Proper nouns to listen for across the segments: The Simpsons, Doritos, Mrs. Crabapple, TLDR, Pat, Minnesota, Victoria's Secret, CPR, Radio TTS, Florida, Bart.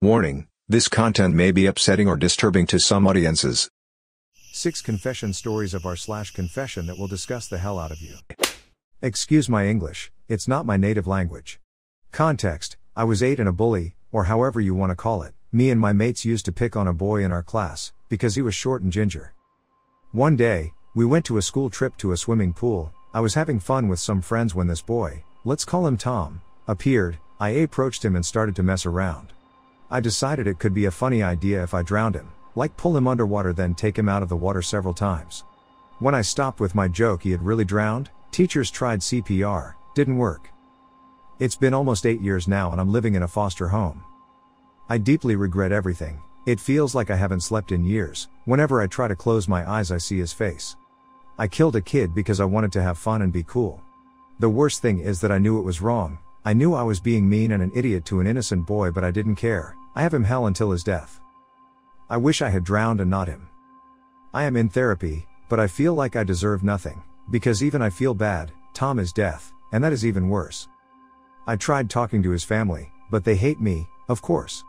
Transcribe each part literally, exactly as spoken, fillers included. Warning, this content may be upsetting or disturbing to some audiences. Six confession stories of our slash confession that will discuss the hell out of you. Excuse my English, it's not my native language. Context, I was eight and a bully, or however you want to call it, me and my mates used to pick on a boy in our class, because he was short and ginger. One day, we went to a school trip to a swimming pool. I was having fun with some friends when this boy, let's call him Tom, appeared. I approached him and started to mess around. I decided it could be a funny idea if I drowned him, like pull him underwater then take him out of the water several times. When I stopped with my joke he had really drowned. Teachers tried C P R, didn't work. It's been almost eight years now and I'm living in a foster home. I deeply regret everything. It feels like I haven't slept in years. Whenever I try to close my eyes I see his face. I killed a kid because I wanted to have fun and be cool. The worst thing is that I knew it was wrong. I knew I was being mean and an idiot to an innocent boy but I didn't care. I have him hell until his death. I wish I had drowned and not him. I am in therapy, but I feel like I deserve nothing, because even I feel bad. Tom is deaf, and that is even worse. I tried talking to his family, but they hate me, of course.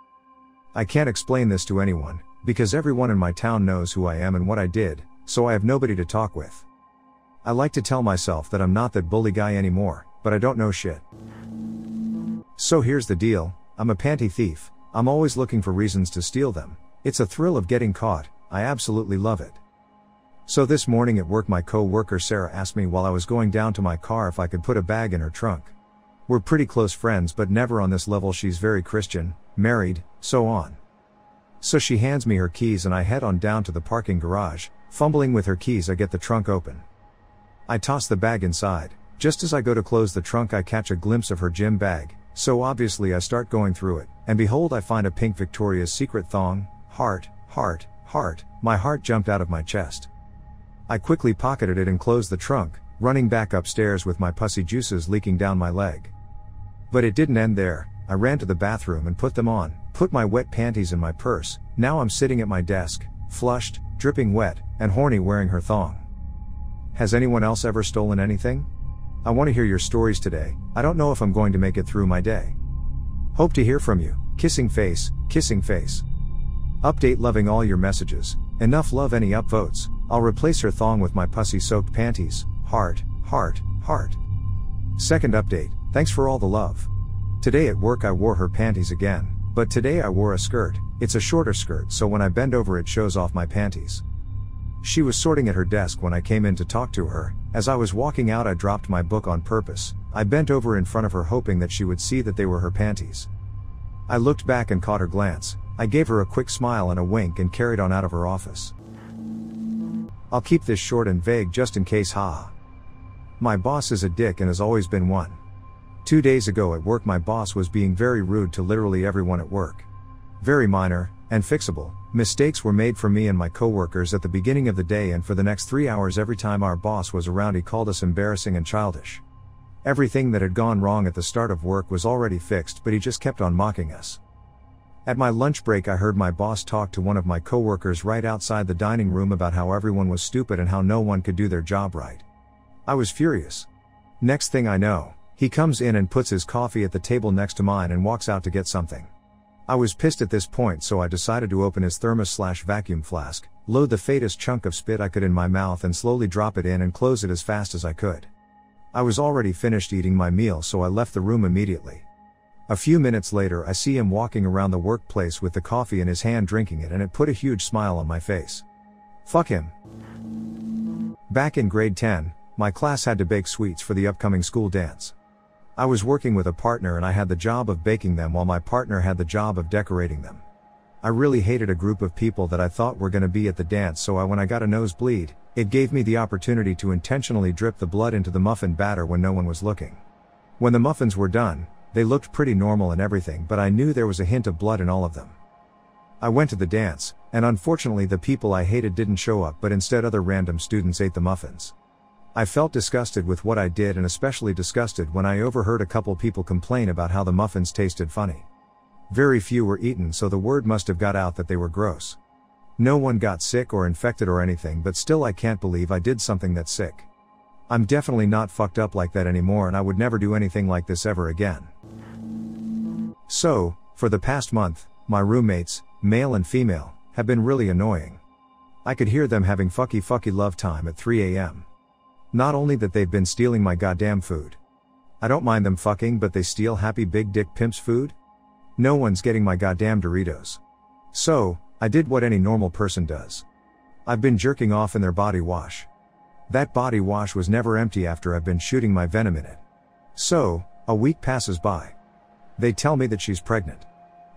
I can't explain this to anyone, because everyone in my town knows who I am and what I did, so I have nobody to talk with. I like to tell myself that I'm not that bully guy anymore, but I don't know shit. So here's the deal, I'm a panty thief. I'm always looking for reasons to steal them. It's a thrill of getting caught. I absolutely love it. So this morning at work my co-worker Sarah asked me while I was going down to my car if I could put a bag in her trunk. We're pretty close friends but never on this level. She's very Christian, married, so on. So she hands me her keys and I head on down to the parking garage. Fumbling with her keys I get the trunk open. I toss the bag inside. Just as I go to close the trunk I catch a glimpse of her gym bag. So obviously I start going through it, and behold I find a pink Victoria's Secret thong. Heart, heart, heart, my heart jumped out of my chest. I quickly pocketed it and closed the trunk, running back upstairs with my pussy juices leaking down my leg. But it didn't end there. I ran to the bathroom and put them on, put my wet panties in my purse. Now I'm sitting at my desk, flushed, dripping wet, and horny wearing her thong. Has anyone else ever stolen anything? I want to hear your stories today. I don't know if I'm going to make it through my day. Hope to hear from you. Kissing face, kissing face. Update loving all your messages. Enough love any upvotes. I'll replace her thong with my pussy soaked panties. Heart, heart, heart. Second update. Thanks for all the love. Today at work I wore her panties again, but today I wore a skirt. It's a shorter skirt so when I bend over it shows off my panties. She was sorting at her desk when I came in to talk to her. As I was walking out I dropped my book on purpose. I bent over in front of her hoping that she would see that they were her panties. I looked back and caught her glance. I gave her a quick smile and a wink and carried on out of her office. I'll keep this short and vague just in case, ha. My boss is a dick and has always been one. Two days ago at work my boss was being very rude to literally everyone at work. Very minor, and fixable, mistakes were made for me and my coworkers at the beginning of the day and for the next three hours every time our boss was around he called us embarrassing and childish. Everything that had gone wrong at the start of work was already fixed but he just kept on mocking us. At my lunch break I heard my boss talk to one of my coworkers right outside the dining room about how everyone was stupid and how no one could do their job right. I was furious. Next thing I know, he comes in and puts his coffee at the table next to mine and walks out to get something. I was pissed at this point so I decided to open his thermos slash vacuum flask, load the fattest chunk of spit I could in my mouth and slowly drop it in and close it as fast as I could. I was already finished eating my meal so I left the room immediately. A few minutes later I see him walking around the workplace with the coffee in his hand drinking it and it put a huge smile on my face. Fuck him. Back in grade ten, my class had to bake sweets for the upcoming school dance. I was working with a partner and I had the job of baking them while my partner had the job of decorating them. I really hated a group of people that I thought were going to be at the dance so I, when I got a nosebleed, it gave me the opportunity to intentionally drip the blood into the muffin batter when no one was looking. When the muffins were done, they looked pretty normal and everything but I knew there was a hint of blood in all of them. I went to the dance, and unfortunately the people I hated didn't show up but instead other random students ate the muffins. I felt disgusted with what I did and especially disgusted when I overheard a couple people complain about how the muffins tasted funny. Very few were eaten so the word must have got out that they were gross. No one got sick or infected or anything but still I can't believe I did something that's sick. I'm definitely not fucked up like that anymore and I would never do anything like this ever again. So, for the past month, my roommates, male and female, have been really annoying. I could hear them having fucky fucky love time at three a m Not only that they've been stealing my goddamn food. I don't mind them fucking, but they steal happy big dick pimps' food? No one's getting my goddamn Doritos. So, I did what any normal person does. I've been jerking off in their body wash. That body wash was never empty after I've been shooting my venom in it. So, a week passes by. They tell me that she's pregnant.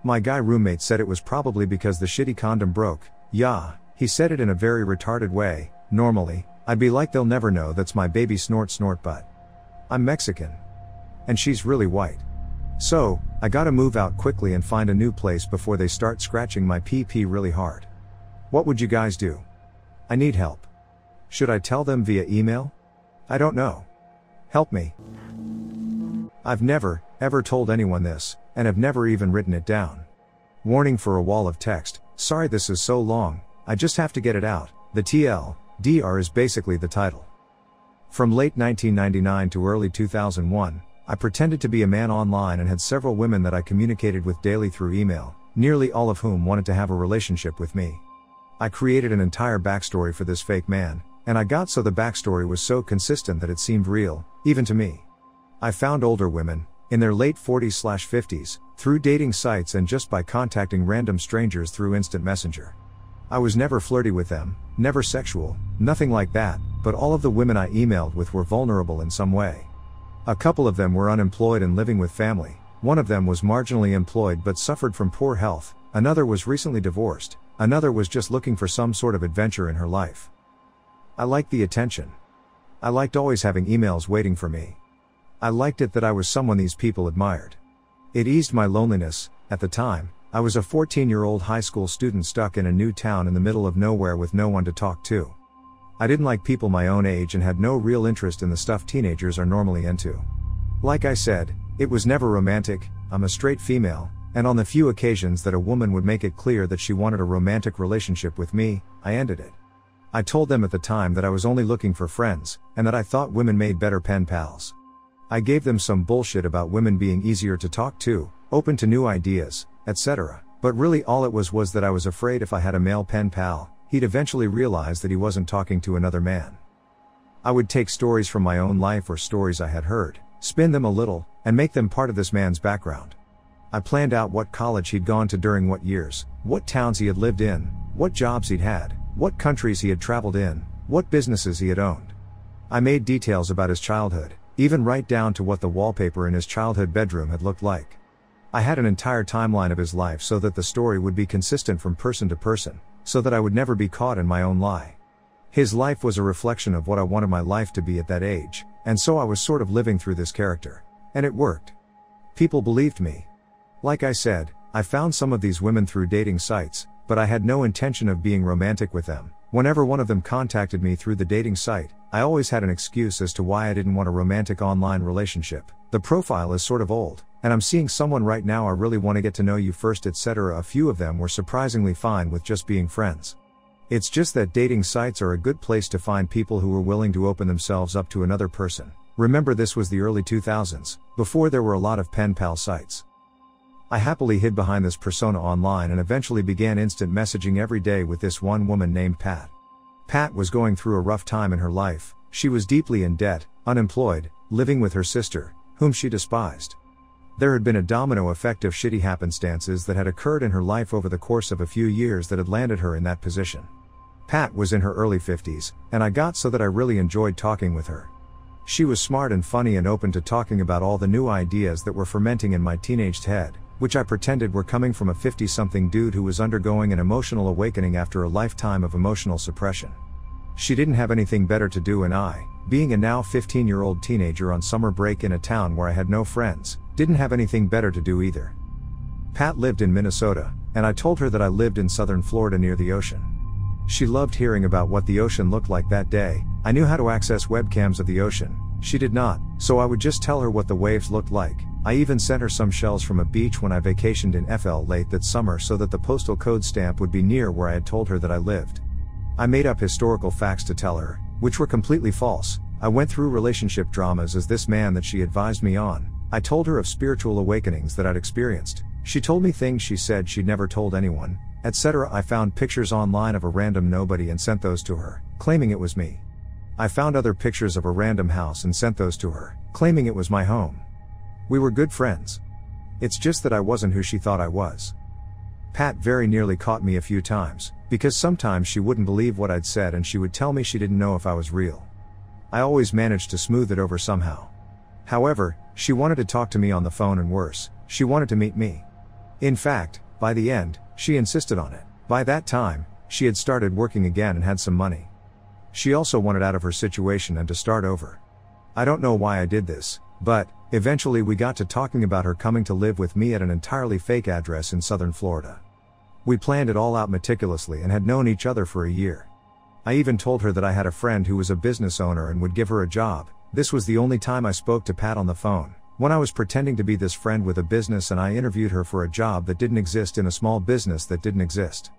My guy roommate said it was probably because the shitty condom broke. Yeah, he said it in a very retarded way. Normally, I'd be like, they'll never know, that's my baby, snort snort, but I'm Mexican. And she's really white. So, I gotta move out quickly and find a new place before they start scratching my pee-pee really hard. What would you guys do? I need help. Should I tell them via email? I don't know. Help me. I've never, ever told anyone this, and have never even written it down. Warning for a wall of text. Sorry this is so long, I just have to get it out. The T L D R is basically the title. From late nineteen ninety-nine to early two thousand one, I pretended to be a man online and had several women that I communicated with daily through email, nearly all of whom wanted to have a relationship with me. I created an entire backstory for this fake man, and I got so the backstory was so consistent that it seemed real, even to me. I found older women, in their late forties slash fifties, through dating sites and just by contacting random strangers through instant messenger. I was never flirty with them, never sexual, nothing like that, but all of the women I emailed with were vulnerable in some way. A couple of them were unemployed and living with family, one of them was marginally employed but suffered from poor health, another was recently divorced, another was just looking for some sort of adventure in her life. I liked the attention. I liked always having emails waiting for me. I liked it that I was someone these people admired. It eased my loneliness. At the time, I was a fourteen-year-old high school student stuck in a new town in the middle of nowhere with no one to talk to. I didn't like people my own age and had no real interest in the stuff teenagers are normally into. Like I said, it was never romantic. I'm a straight female, and on the few occasions that a woman would make it clear that she wanted a romantic relationship with me, I ended it. I told them at the time that I was only looking for friends, and that I thought women made better pen pals. I gave them some bullshit about women being easier to talk to, open to new ideas, et cetera, but really all it was was that I was afraid if I had a male pen pal, he'd eventually realize that he wasn't talking to another man. I would take stories from my own life or stories I had heard, spin them a little, and make them part of this man's background. I planned out what college he'd gone to during what years, what towns he had lived in, what jobs he'd had, what countries he had traveled in, what businesses he had owned. I made details about his childhood, even right down to what the wallpaper in his childhood bedroom had looked like. I had an entire timeline of his life so that the story would be consistent from person to person, so that I would never be caught in my own lie. His life was a reflection of what I wanted my life to be at that age, and so I was sort of living through this character. And it worked. People believed me. Like I said, I found some of these women through dating sites, but I had no intention of being romantic with them. Whenever one of them contacted me through the dating site, I always had an excuse as to why I didn't want a romantic online relationship. The profile is sort of old, and I'm seeing someone right now, I really want to get to know you first, et cetera. A few of them were surprisingly fine with just being friends. It's just that dating sites are a good place to find people who are willing to open themselves up to another person. Remember, this was the early two thousands, before there were a lot of pen pal sites. I happily hid behind this persona online and eventually began instant messaging every day with this one woman named Pat. Pat was going through a rough time in her life. She was deeply in debt, unemployed, living with her sister, whom she despised. There had been a domino effect of shitty happenstances that had occurred in her life over the course of a few years that had landed her in that position. Pat was in her early fifties, and I got so that I really enjoyed talking with her. She was smart and funny and open to talking about all the new ideas that were fermenting in my teenaged head, which I pretended were coming from a fifty-something dude who was undergoing an emotional awakening after a lifetime of emotional suppression. She didn't have anything better to do, and I, being a now fifteen-year-old teenager on summer break in a town where I had no friends, didn't have anything better to do either. Pat lived in Minnesota, and I told her that I lived in southern Florida near the ocean. She loved hearing about what the ocean looked like that day. I knew how to access webcams of the ocean. She did not, so I would just tell her what the waves looked like. I even sent her some shells from a beach when I vacationed in F L late that summer so that the postal code stamp would be near where I had told her that I lived. I made up historical facts to tell her, which were completely false. I went through relationship dramas as this man that she advised me on. I told her of spiritual awakenings that I'd experienced, She told me things she said she'd never told anyone, et cetera. I found pictures online of a random nobody and sent those to her, claiming it was me. I found other pictures of a random house and sent those to her, claiming it was my home. We were good friends. It's just that I wasn't who she thought I was. Pat very nearly caught me a few times, because sometimes she wouldn't believe what I'd said and she would tell me she didn't know if I was real. I always managed to smooth it over somehow. However, she wanted to talk to me on the phone and worse, she wanted to meet me. In fact, by the end, she insisted on it. By that time, she had started working again and had some money. She also wanted out of her situation and to start over. I don't know why I did this, but eventually we got to talking about her coming to live with me at an entirely fake address in southern Florida. We planned it all out meticulously and had known each other for a year. I even told her that I had a friend who was a business owner and would give her a job. This was the only time I spoke to Pat on the phone, when I was pretending to be this friend with a business and I interviewed her for a job that didn't exist in a small business that didn't exist.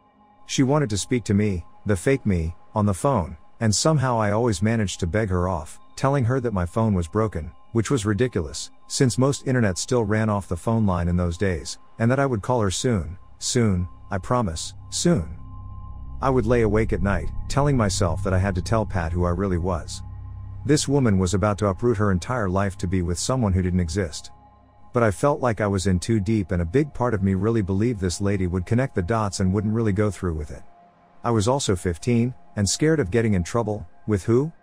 She wanted to speak to me, the fake me, on the phone, and somehow I always managed to beg her off, telling her that my phone was broken, which was ridiculous, since most internet still ran off the phone line in those days, and that I would call her soon, soon, I promise, soon. I would lay awake at night, telling myself that I had to tell Pat who I really was. This woman was about to uproot her entire life to be with someone who didn't exist. But I felt like I was in too deep and a big part of me really believed this lady would connect the dots and wouldn't really go through with it. I was also fifteen, and scared of getting in trouble, with who?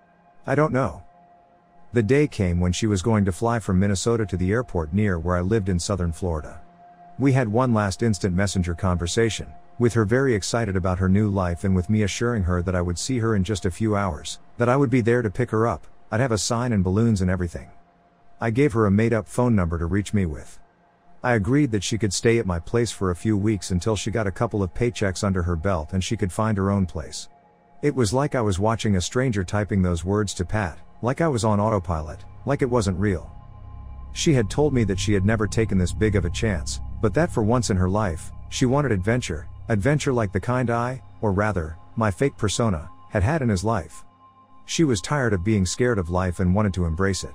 I don't know. The day came when she was going to fly from Minnesota to the airport near where I lived in southern Florida. We had one last instant messenger conversation, with her very excited about her new life and with me assuring her that I would see her in just a few hours, that I would be there to pick her up, I'd have a sign and balloons and everything. I gave her a made-up phone number to reach me with. I agreed that she could stay at my place for a few weeks until she got a couple of paychecks under her belt and she could find her own place. It was like I was watching a stranger typing those words to Pat. Like I was on autopilot, like it wasn't real. She had told me that she had never taken this big of a chance, but that for once in her life, she wanted adventure, adventure like the kind I, or rather, my fake persona, had had in his life. She was tired of being scared of life and wanted to embrace it.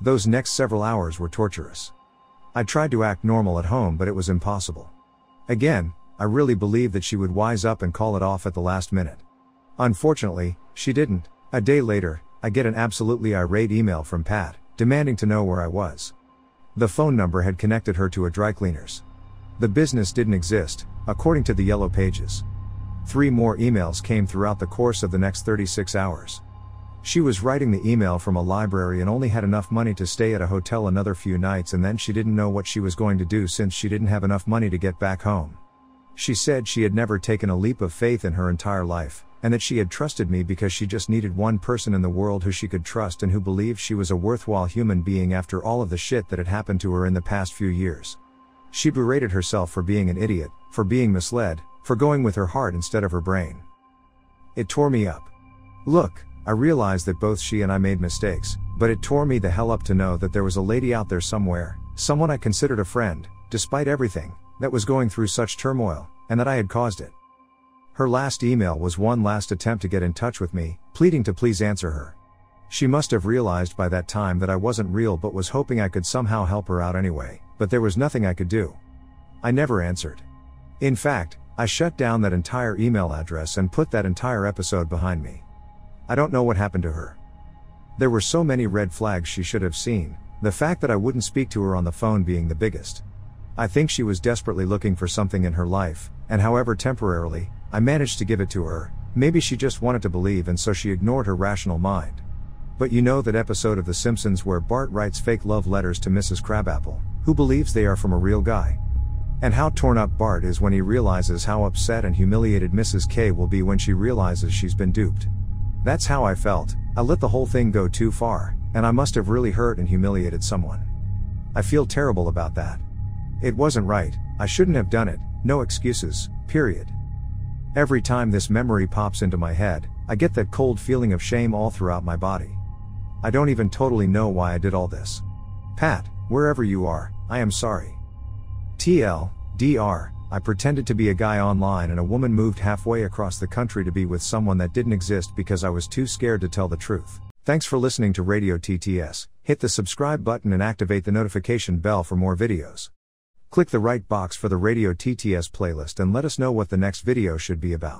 Those next several hours were torturous. I tried to act normal at home but it was impossible. Again, I really believed that she would wise up and call it off at the last minute. Unfortunately, she didn't. A day later, I get an absolutely irate email from Pat, demanding to know where I was. The phone number had connected her to a dry cleaner's. The business didn't exist, according to the Yellow Pages. Three more emails came throughout the course of the next thirty-six hours. She was writing the email from a library and only had enough money to stay at a hotel another few nights and then she didn't know what she was going to do since she didn't have enough money to get back home. She said she had never taken a leap of faith in her entire life, and that she had trusted me because she just needed one person in the world who she could trust and who believed she was a worthwhile human being after all of the shit that had happened to her in the past few years. She berated herself for being an idiot, for being misled, for going with her heart instead of her brain. It tore me up. Look, I realized that both she and I made mistakes, but it tore me the hell up to know that there was a lady out there somewhere, someone I considered a friend, despite everything, that was going through such turmoil, and that I had caused it. Her last email was one last attempt to get in touch with me, pleading to please answer her. She must have realized by that time that I wasn't real but was hoping I could somehow help her out anyway, but there was nothing I could do. I never answered. In fact, I shut down that entire email address and put that entire episode behind me. I don't know what happened to her. There were so many red flags she should have seen, the fact that I wouldn't speak to her on the phone being the biggest. I think she was desperately looking for something in her life, and however temporarily, I managed to give it to her. Maybe she just wanted to believe and so she ignored her rational mind. But you know that episode of The Simpsons where Bart writes fake love letters to Missus Crabapple, who believes they are from a real guy? And how torn up Bart is when he realizes how upset and humiliated Missus K will be when she realizes she's been duped. That's how I felt. I let the whole thing go too far, and I must have really hurt and humiliated someone. I feel terrible about that. It wasn't right, I shouldn't have done it, no excuses, period. Every time this memory pops into my head, I get that cold feeling of shame all throughout my body. I don't even totally know why I did all this. Pat, wherever you are, I am sorry. T L D R, I pretended to be a guy online and a woman moved halfway across the country to be with someone that didn't exist because I was too scared to tell the truth. Thanks for listening to Radio T T S, hit the subscribe button and activate the notification bell for more videos. Click the right box for the Radio T T S playlist and let us know what the next video should be about.